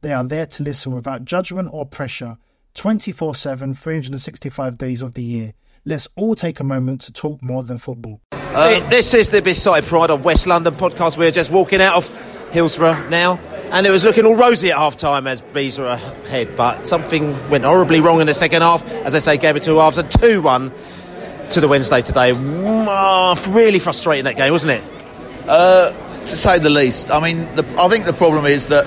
They are there to listen without judgment or pressure, 24/7, 365 days of the year. Let's all take a moment to talk more than football. This is the Beside Pride of West London podcast. We're just walking out of Hillsborough now, and it was looking all rosy at half-time as Bees were ahead, but something went horribly wrong in the second half. As I say, gave it two halves, and 2-1 to the Wednesday today. Really frustrating that game, wasn't it? To say the least. I mean, I think the problem is that,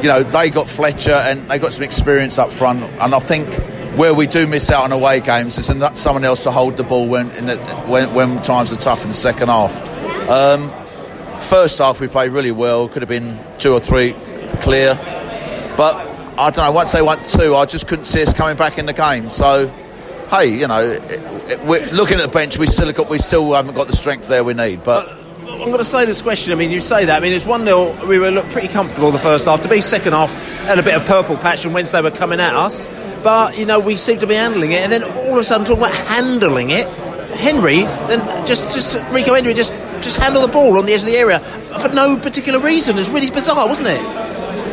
you know, they got Fletcher and they got some experience up front, and I think where we do miss out on away games is not someone else to hold the ball when times are tough in the second half. First half we played really well, could have been 2 or 3 clear, but I don't know, once they went 2, I just couldn't see us coming back in the game. So hey, you know, we're looking at the bench, we still haven't got the strength there we need, but I'm going to say this question. I mean, you say that. I mean, it's 1-0. We were looked pretty comfortable the first half. To be second half, had a bit of purple patch, and Wednesday were coming at us. But, you know, we seemed to be handling it. And then all of a sudden, talking about handling it, Henry, then Rico Henry just handled the ball on the edge of the area for no particular reason. It was really bizarre, wasn't it?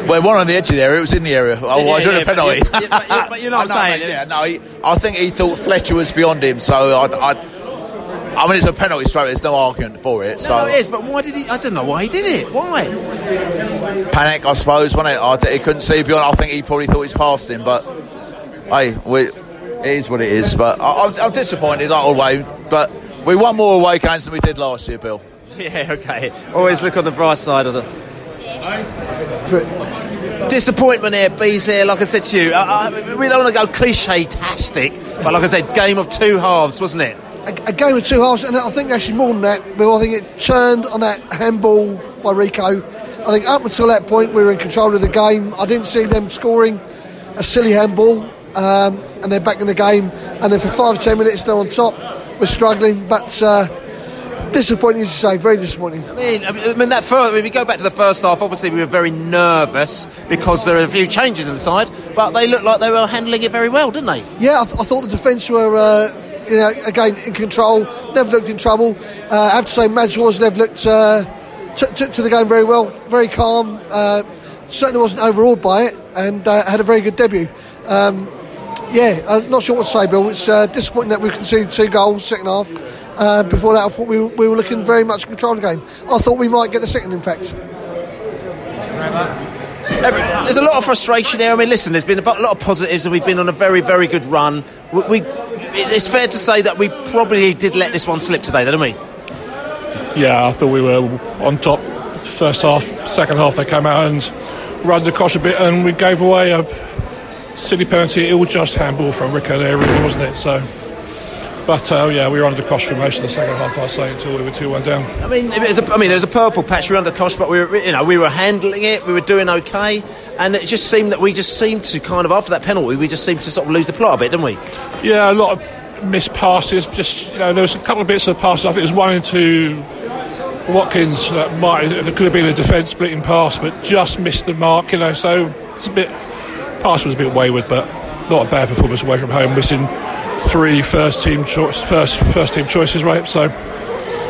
Well, one on the edge of the area, it was in the area. Otherwise, it would have been a penalty. But you're not saying it. Yeah, no, I think he thought Fletcher was beyond him, so I mean, it's a penalty straight. There's no argument for it. No, it is. But why did he? I don't know why he did it. Why? Panic, I suppose. Wasn't it? He couldn't see beyond. I think he probably thought he's past him. But hey, it is what it is. But I'm disappointed that way. But we won more away games than we did last year, Bill. Yeah. Okay. Always look on the bright side of the disappointment here. Bees here. Like I said to you, we don't want to go cliche-tastic, but like I said, game of two halves, wasn't it? A game of two halves, and I think actually more than that, Bill. I think it turned on that handball by Rico. I think up until that point we were in control of the game. I didn't see them scoring a silly handball, and they're back in the game, and then for 5 or 10 minutes they're on top. We're struggling, but disappointing to say, very disappointing. I mean that first, if we go back to the first half, obviously we were very nervous because there are a few changes inside, but they looked like they were handling it very well, didn't they? Yeah, I thought the defence were... you know, again, in control, never looked in trouble. I have to say, Mads and Roslev looked to the game very well, very calm. Certainly wasn't overawed by it, and had a very good debut. I'm not sure what to say, Bill. It's disappointing that we conceded 2 goals second half. Before that, I thought we were looking very much in control of the game. I thought we might get the second, in fact. There's a lot of frustration here. I mean, listen, there's been a lot of positives, and we've been on a very, very good run. It's fair to say that we probably did let this one slip today, didn't we? Yeah, I thought we were on top first half. Second half they came out and rode the cosh a bit, and we gave away a silly penalty, ill-judged handball from Rico there, really, wasn't it? So, but yeah, we were under cosh for most of the second half, I'd say, until we were 2-1 down. I mean, there was a purple patch. We were under cosh, but we were handling it. We were doing okay. And it just seemed that we just seemed to kind of, after that penalty, we just seemed to sort of lose the plot a bit, didn't we? Yeah, a lot of missed passes. Just, you know, there was a couple of bits of passes. I think it was 1 and 2 Watkins that could have been a defence splitting pass, but just missed the mark, you know. So it's a bit, pass was a bit wayward, but not a bad performance away from home. Missing 3 first team choices, right? So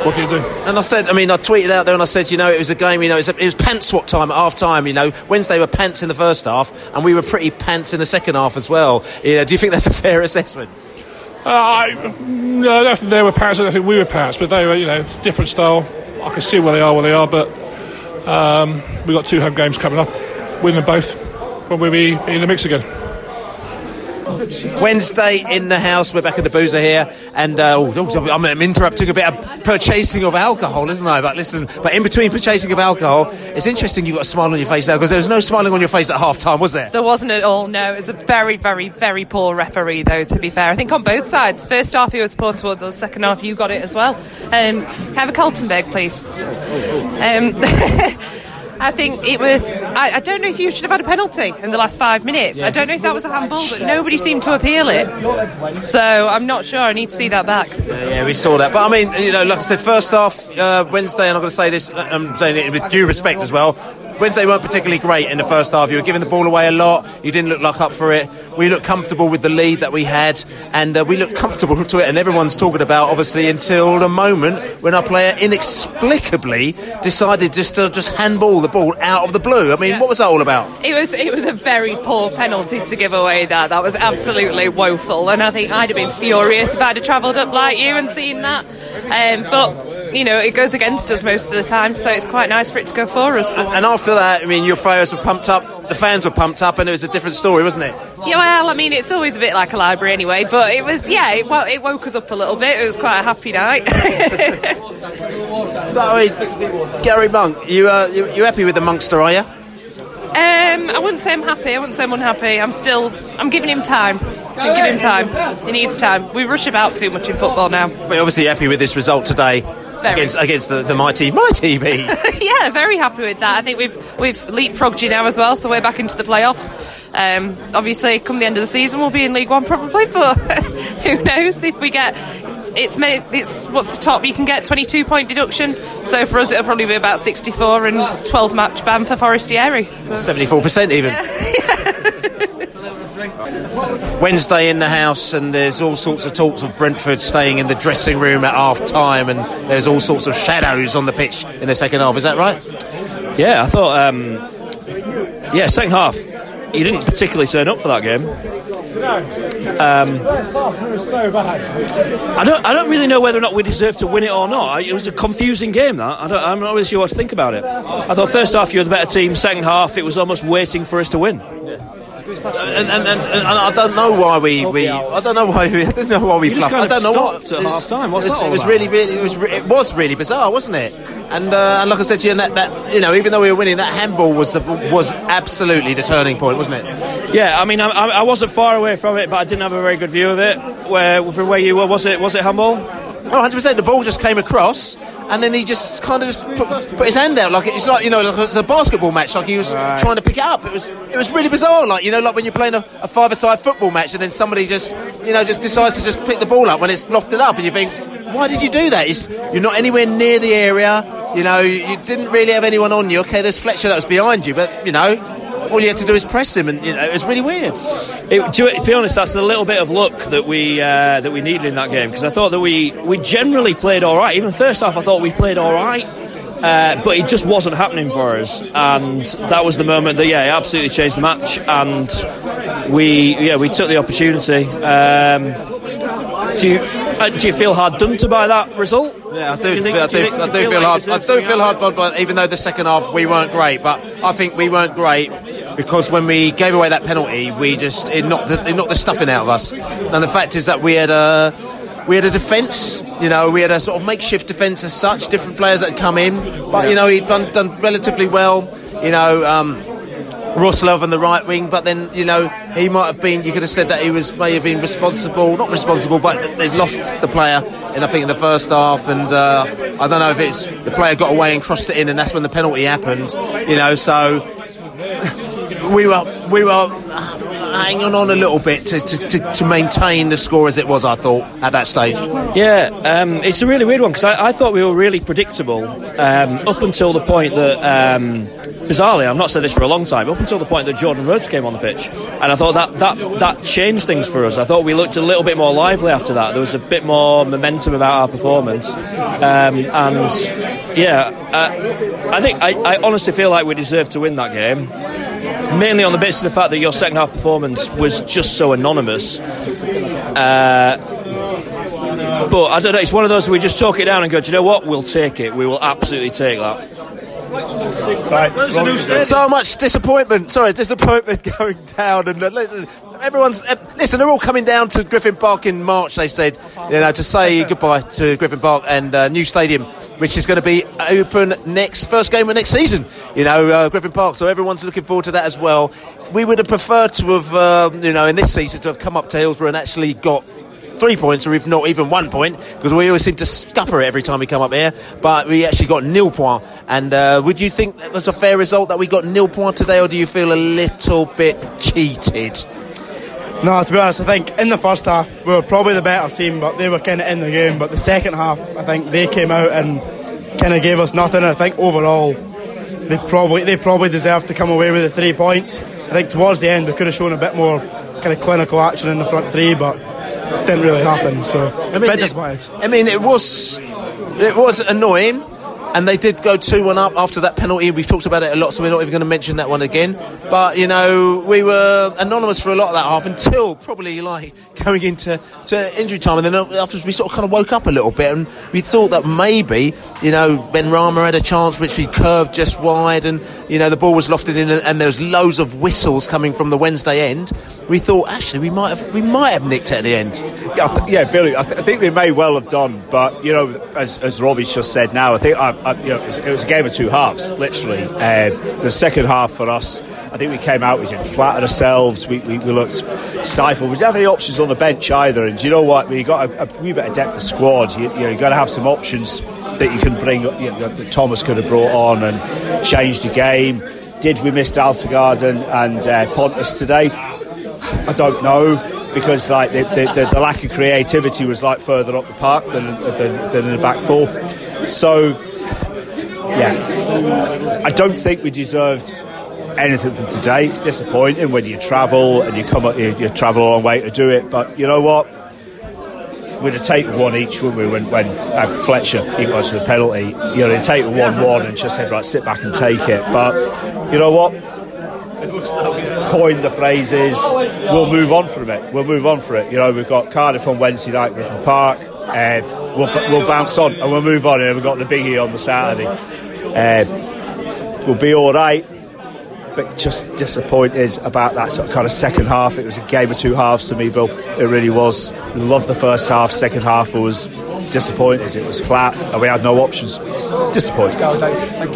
what can you do? And I said, I mean, I tweeted out there and I said, you know, it was a game, you know, it was pants swap time at half time, you know. Wednesday were pants in the first half and we were pretty pants in the second half as well. You know, do you think that's a fair assessment? No, I don't think they were pants, I don't think we were pants, but they were, you know, different style. I can see where they are, but we got two home games coming up. Win them both when we'll be in the mix again. Wednesday in the house, we're back at the boozer here, and I'm interrupting a bit of purchasing of alcohol, isn't I? But listen, but in between purchasing of alcohol, it's interesting you've got a smile on your face now, because there was no smiling on your face at half time, was there? There wasn't at all, no. It was a very, very, very poor referee, though, to be fair. I think on both sides. First half he was poor towards us, second half you got it as well. Have a Kaltenberg, please. I think it was... I don't know if you should have had a penalty in the last 5 minutes. Yeah. I don't know if that was a handball, but nobody seemed to appeal it. So I'm not sure. I need to see that back. Yeah, we saw that. But I mean, you know, like I said, first half, Wednesday, and I'm going to say this, I'm saying it with due respect as well, Wednesday weren't particularly great in the first half. You were giving the ball away a lot. You didn't look like up for it. We looked comfortable with the lead that we had, and we looked comfortable to it, and everyone's talking about, obviously, until the moment when our player inexplicably decided just to handball the ball out of the blue. I mean, yeah. What was that all about? It was a very poor penalty to give away that. That was absolutely woeful, and I think I'd have been furious if I'd have travelled up like you and seen that. But, you know, it goes against us most of the time, so it's quite nice for it to go for us. And after that, I mean, your players were pumped up, the fans were pumped up, and it was a different story, wasn't it? Yeah, well, I mean, it's always a bit like a library anyway, but it was, it woke us up a little bit. It was quite a happy night. So, I mean, Gary Monk, you happy with the Monkster, are you? I wouldn't say I'm happy. I wouldn't say I'm unhappy. I'm giving him time. And give him time. He needs time. We rush about too much in football now. We're obviously happy with this result today against the mighty Bees. Yeah, very happy with that. I think we've leapfrogged you now as well, so we're back into the playoffs. Obviously, come the end of the season, we'll be in League One probably, but who knows if we get... It's what's the top you can get, 22-point deduction, so for us it'll probably be about 64 and 12-match ban for Forestieri. So. 74% even. Wednesday in the house, and there's all sorts of talks of Brentford staying in the dressing room at half time, and there's all sorts of shadows on the pitch in the second half. Is that right? Yeah, I thought second half you didn't particularly turn up for that game. I don't really know whether or not we deserved to win it or not. It was a confusing game, that. I'm not really sure what to think about it. I thought first half you were the better team, second half it was almost waiting for us to win. Yeah. And I don't know why we fluffed. I don't know what at half time. It was really bizarre, wasn't it? And like I said to you, and that you know, even though we were winning, that handball was absolutely the turning point, wasn't it? Yeah, I mean, I wasn't far away from it, but I didn't have a very good view of it. Where you were, was it handball? No, 100%. The ball just came across. And then he just kind of put his hand out like it's like, you know, like it's a basketball match, like he was trying to pick it up. It was really bizarre, like, you know, like when you're playing a five-a-side football match and then somebody just decides to just pick the ball up when it's lofted up, and you think, why did you do that? You're not anywhere near the area, you know, you didn't really have anyone on you. Okay, there's Fletcher that was behind you, but, you know, all you had to do is press him, and, you know, it was really weird. To be honest, that's the little bit of luck that we needed in that game, because I thought that we generally played all right. Even first half, I thought we played all right, but it just wasn't happening for us, and that was the moment that it absolutely changed the match, and we took the opportunity. Do you feel hard done to by that result? Yeah, I do feel hard, even though the second half we weren't great, but I think we weren't great because when we gave away that penalty, it knocked the stuffing out of us. And the fact is that we had a defence, you know, we had a sort of makeshift defence as such, different players that had come in, but, you know, he'd done relatively well, you know, Roslev on the right wing, but then, you know, he might have been, you could have said that he may have been not responsible, but they'd lost the player, and I think in the first half, and I don't know if it's the player got away and crossed it in, and that's when the penalty happened, you know, so we were hanging on a little bit to maintain the score as it was, I thought, at that stage. Yeah, it's a really weird one, because I thought we were really predictable up until the point that, bizarrely, I've not said this for a long time, up until the point that Jordan Rhodes came on the pitch. And I thought that changed things for us. I thought we looked a little bit more lively after that. There was a bit more momentum about our performance. I think I honestly feel like we deserved to win that game. Mainly on the basis of the fact that your second half performance was just so anonymous. But I don't know, it's one of those we just talk it down and go, do you know what? We'll take it. We will absolutely take that. So much disappointment. Sorry, disappointment going down. And listen, everyone's they're all coming down to Griffin Park in March. They said, you know, to say goodbye to Griffin Park and new stadium, which is going to be open first game of next season. You know, Griffin Park. So everyone's looking forward to that as well. We would have preferred to have, in this season, to have come up to Hillsborough and actually got 3 points, or if not even 1 point, because we always seem to scupper it every time we come up here, but we actually got nil point. And would you think that was a fair result that we got nil point today, or do you feel a little bit cheated? No, to be honest, I think in the first half we were probably the better team, but they were kind of in the game. But the second half, I think they came out and kind of gave us nothing. And I think overall they probably deserved to come away with the 3 points. I think towards the end we could have shown a bit more kind of clinical action in the front three, but didn't really happen, so a bit disappointed. I mean, it was annoying, and they did go 2-1 up after that penalty. We've talked about it a lot, so we're not even going to mention that one again. But you know, we were anonymous for a lot of that half until probably like going into injury time, and then after we sort of kind of woke up a little bit, and we thought that maybe, you know, Ben Rama had a chance which we curved just wide, and you know the ball was lofted in, and there was loads of whistles coming from the Wednesday end. We thought actually we might have nicked it at the end. Yeah, Billy, I think they may well have done, but you know, as Robbie's just said now, I think it was a game of two halves, literally. The second half for us, I think we came out, we didn't flatter ourselves, we looked stifled. We didn't have any options on the bench either, and do you know what? We've got a wee bit of depth of squad. You've got to have some options that you can bring, that Thomas could have brought on and changed the game. Did we miss Dalsgaard and Pontus today? I don't know, because like the lack of creativity was like further up the park than in the back four. So yeah, I don't think we deserved anything from today. It's disappointing when you travel and you travel a long way to do it, but you know what? We'd have taken one each, wouldn't we? When Fletcher equalised the penalty, they'd take 1-1 and just said, right, sit back and take it. But you know what? Coined the phrases, we'll move on from it. You know, we've got Cardiff on Wednesday night, Griffin Park, and we'll bounce on and we'll move on, and we've got the biggie on the Saturday. We'll be alright, but just disappointed about that sort of kind of second half. It was a game of two halves to me, Bill. It really was. Loved the first half. Second half was disappointed. It was flat and we had no options. Disappointed.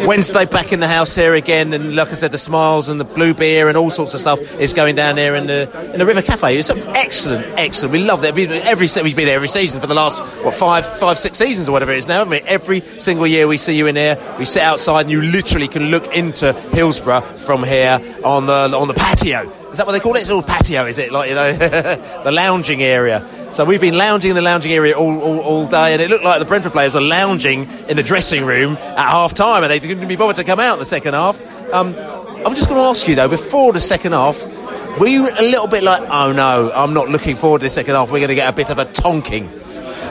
Wednesday back in the house here again, and like I said, the smiles and the blue beer and all sorts of stuff is going down there in the River Cafe. It's excellent. We love that. We've been there every season for the last five, six seasons or whatever it is now, haven't we? Every single year we see you in here. We sit outside and you literally can look into Hillsborough from here on the patio. Is that what they call it? It's a little patio, is it? Like, you know, the lounging area. So we've been lounging in the lounging area all day, and it looked like the Brentford players were lounging in the dressing room at half-time, and they couldn't be bothered to come out in the second half. I'm just going to ask you, though, before the second half, were you a little bit like, oh, no, I'm not looking forward to the second half, we're going to get a bit of a tonking?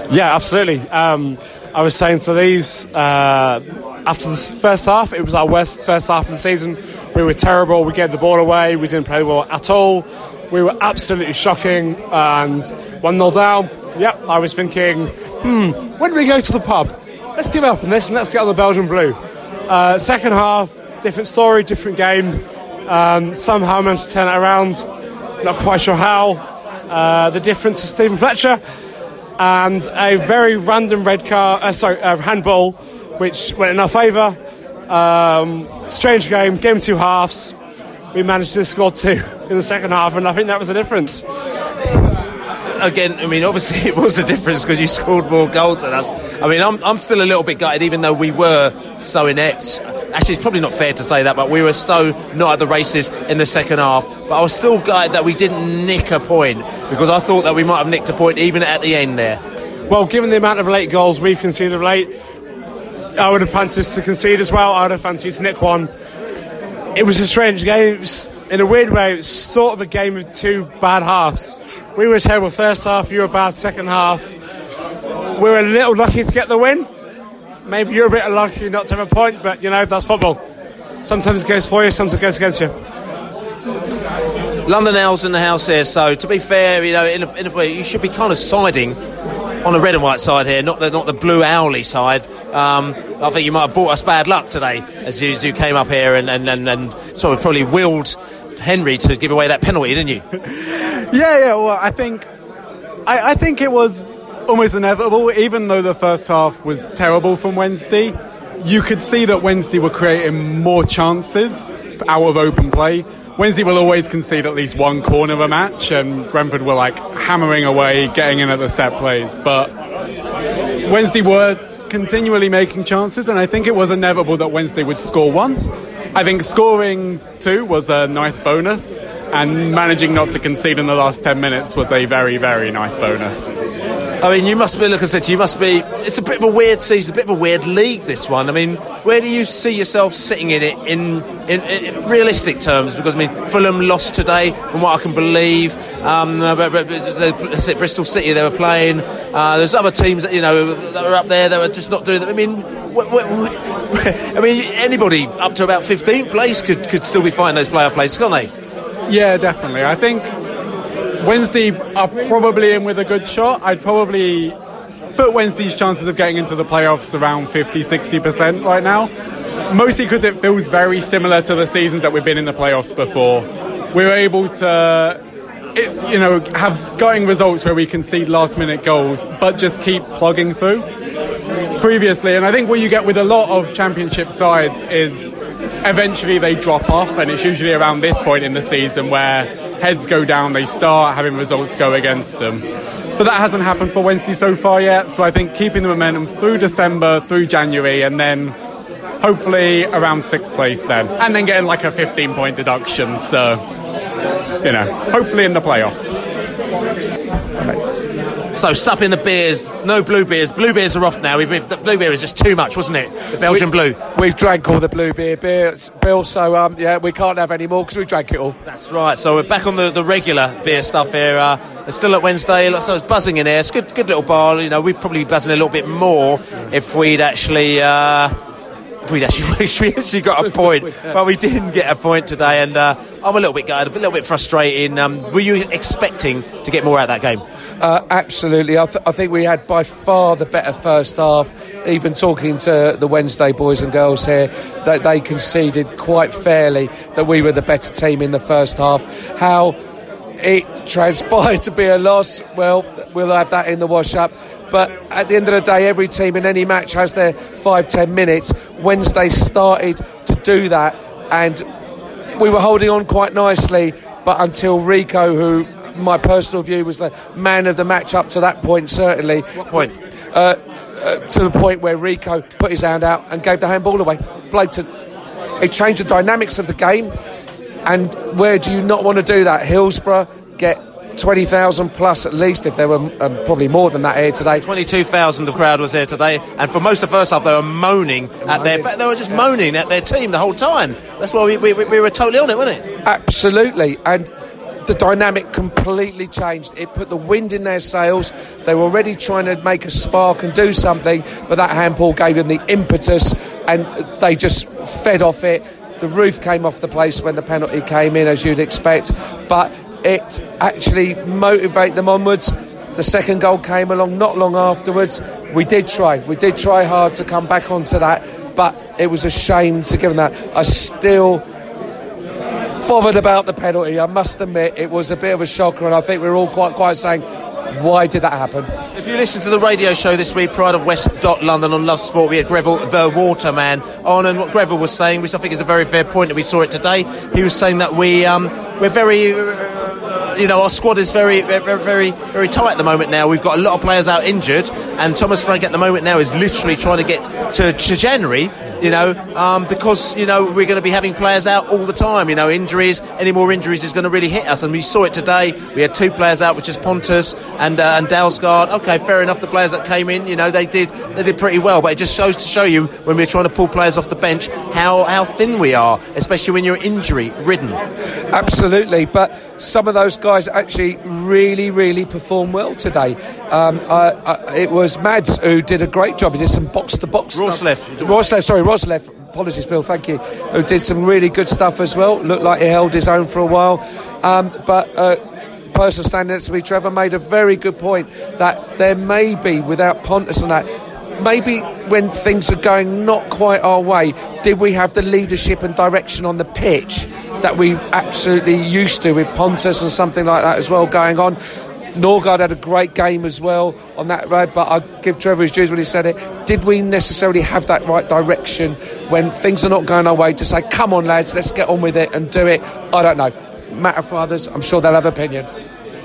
Yeah, absolutely. I was saying for these, after the first half, it was our worst first half of the season. We were terrible, we gave the ball away, we didn't play well at all, we were absolutely shocking, and 1-0 down, yep, I was thinking, when do we go to the pub? Let's give up on this and let's get on the Belgian blue. Second half, different story, different game, somehow managed to turn it around, not quite sure how. The difference is Stephen Fletcher, and a very random handball, which went in our favour. Strange game two halves. We managed to score two in the second half, and I think that was the difference. Again, I mean, obviously it was the difference because you scored more goals than us. I mean, I'm still a little bit gutted, even though we were so inept. Actually, it's probably not fair to say that, but we were so not at the races in the second half. But I was still glad that we didn't nick a point, because I thought that we might have nicked a point even at the end there. Well, given the amount of late goals we've conceded late, I would have fancied to concede as well. I would have fancied to nick one. It was a strange game. It was, in a weird way, it was sort of a game of two bad halves. We were terrible first half, you were bad second half. We were a little lucky to get the win. Maybe you're a bit unlucky not to have a point, but, you know, that's football. Sometimes it goes for you, sometimes it goes against you. London L's in the house here, so to be fair, you know, in a way, you should be kind of siding on the red and white side here, not the blue owly side. I think you might have brought us bad luck today as you came up here and sort of probably willed Henry to give away that penalty, didn't you? Yeah, well, I think it was almost inevitable. Even though the first half was terrible from Wednesday, you could see that Wednesday were creating more chances out of open play. Wednesday will always concede at least one corner of a match, and Brentford were like hammering away, getting in at the set plays, but Wednesday were continually making chances, and I think it was inevitable that Wednesday would score one. I think scoring two was a nice bonus, and managing not to concede in the last 10 minutes was a very, very nice bonus. I mean, it's a bit of a weird season, a bit of a weird league, this one. I mean, where do you see yourself sitting in it in realistic terms? Because, I mean, Fulham lost today, from what I can believe. But Bristol City, they were playing. There's other teams that, you know, that were up there that were just not doing that. I mean, anybody up to about 15th place could still be fighting those playoff places, can't they? Yeah, definitely. I think Wednesday are probably in with a good shot. I'd probably put Wednesday's chances of getting into the playoffs around 50-60% right now, mostly because it feels very similar to the seasons that we've been in the playoffs before. We were able to, have gutting results where we concede last-minute goals, but just keep plugging through previously. And I think what you get with a lot of championship sides is eventually they drop off, and it's usually around this point in the season where heads go down, they start having results go against them. But that hasn't happened for Wednesday so far yet, so I think keeping the momentum through December, through January, and then hopefully around 6th place then. And then getting like a 15-point deduction, so, you know, hopefully in the playoffs. So, supping the beers, no blue beers. Blue beers are off now. The blue beer is just too much, wasn't it? The Belgian blue. We've drank all the blue beers, Bill, so we can't have any more because we drank it all. That's right. So, we're back on the regular beer stuff here. It's still at Wednesday, so it's buzzing in here. It's a good little bar. You know, we'd probably be buzzing a little bit more if we'd actually... We actually got a point, but we didn't get a point today, and I'm a little bit gutted, a little bit frustrating. Were you expecting to get more out of that game? Absolutely. I think we had by far the better first half. Even talking to the Wednesday boys and girls here, that they conceded quite fairly that we were the better team in the first half. How it transpired to be a loss, well, we'll have that in the wash-up. But at the end of the day, every team in any match has their 5-10 minutes. Wednesday started to do that, and we were holding on quite nicely, but until Rico, who, my personal view, was the man of the match up to that point, certainly. What point? To the point where Rico put his hand out and gave the handball away. Blatant. It changed the dynamics of the game, and where do you not want to do that? Hillsborough get 20,000 plus at least, if there were probably more than that here today. 22,000 the crowd was here today, and for most of the first half they were moaning at their team the whole time. That's why we were totally on it, wasn't it? Absolutely, and the dynamic completely changed. It put the wind in their sails. They were already trying to make a spark and do something, but that handball gave them the impetus, and they just fed off it. The roof came off the place when the penalty came in, as you'd expect, but it actually motivated them onwards. The second goal came along not long afterwards. We did try hard to come back onto that, but it was a shame to give them that. I still bothered about the penalty, I must admit. It was a bit of a shocker, and I think we were all quite saying, why did that happen? If you listen to the radio show this week, Pride of West London on Love Sport, we had Greville the Waterman on, and what Greville was saying, which I think is a very fair point, that we saw it today. He was saying that we're very... our squad is very, very, very, very tight at the moment now. We've got a lot of players out injured, and Thomas Frank at the moment now is literally trying to get to January you know, because, you know, we're going to be having players out all the time, you know, injuries, any more injuries is going to really hit us. And we saw it today. We had two players out, which is Pontus and Dalsgaard. OK, fair enough, the players that came in, you know, they did pretty well. But it just shows to show you when we're trying to pull players off the bench how thin we are, especially when you're injury-ridden. Absolutely, but some of those guys actually really, really performed well today. It was Mads who did a great job. He did some box-to-box Roslev. Apologies, Bill, thank you. Who did some really good stuff as well. Looked like he held his own for a while. But person standing next to me, Trevor, made a very good point that there may be, without Pontus and that, maybe when things are going not quite our way, did we have the leadership and direction on the pitch that we absolutely used to with Pontus and something like that as well going on. Norgard had a great game as well on that road, but I give Trevor his dues when he said it. Did we necessarily have that right direction when things are not going our way to say, come on lads, let's get on with it and do it? I don't know. Matter for others, I'm sure they'll have opinion.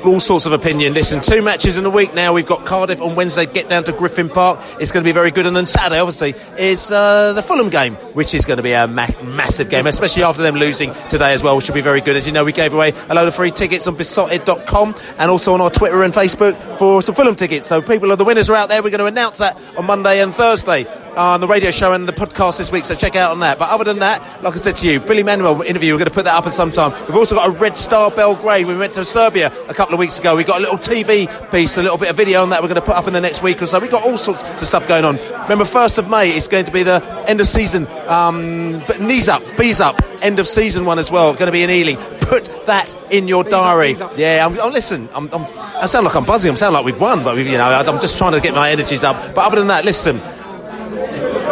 All sorts of opinion. Listen, two matches in a week now. We've got Cardiff on Wednesday, get down to Griffin Park. It's going to be very good. And then Saturday, obviously, is the Fulham game, which is going to be a massive game, especially after them losing today as well, which will be very good. As you know, we gave away a load of free tickets on besotted.com and also on our Twitter and Facebook for some Fulham tickets. So people are the winners are out there. We're going to announce that on Monday and Thursday on the radio show and the podcast this week, so check out on that. But other than that, like I said to you, Billy Manuel interview, we're going to put that up at some time. We've also got a Red Star Belgrade. We went to Serbia a couple of weeks ago. We got a little TV piece, a little bit of video on that we're going to put up in the next week or so. We've got all sorts of stuff going on. Remember, 1st of May is going to be the end of season, but knees up, bees up, end of season one as well, going to be in Ealing. Put that in your diary. He's up. Yeah, listen, I sound like I'm buzzing, I sound like we've won, but I'm just trying to get my energies up. But other than that, listen,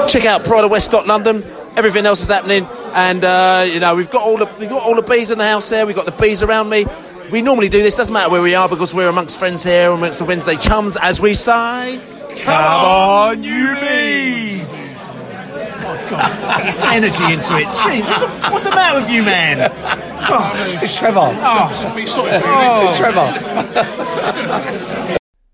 check out Pride of West London. Everything else is happening, and we've got all the bees in the house there. We've got the bees around me. We normally do this. Doesn't matter where we are because we're amongst friends here, amongst the Wednesday chums, as we say. Come on, you bees! Oh God, it's energy into it. Jeez, what's the matter with you, man? Oh, it's Trevor. It's Trevor.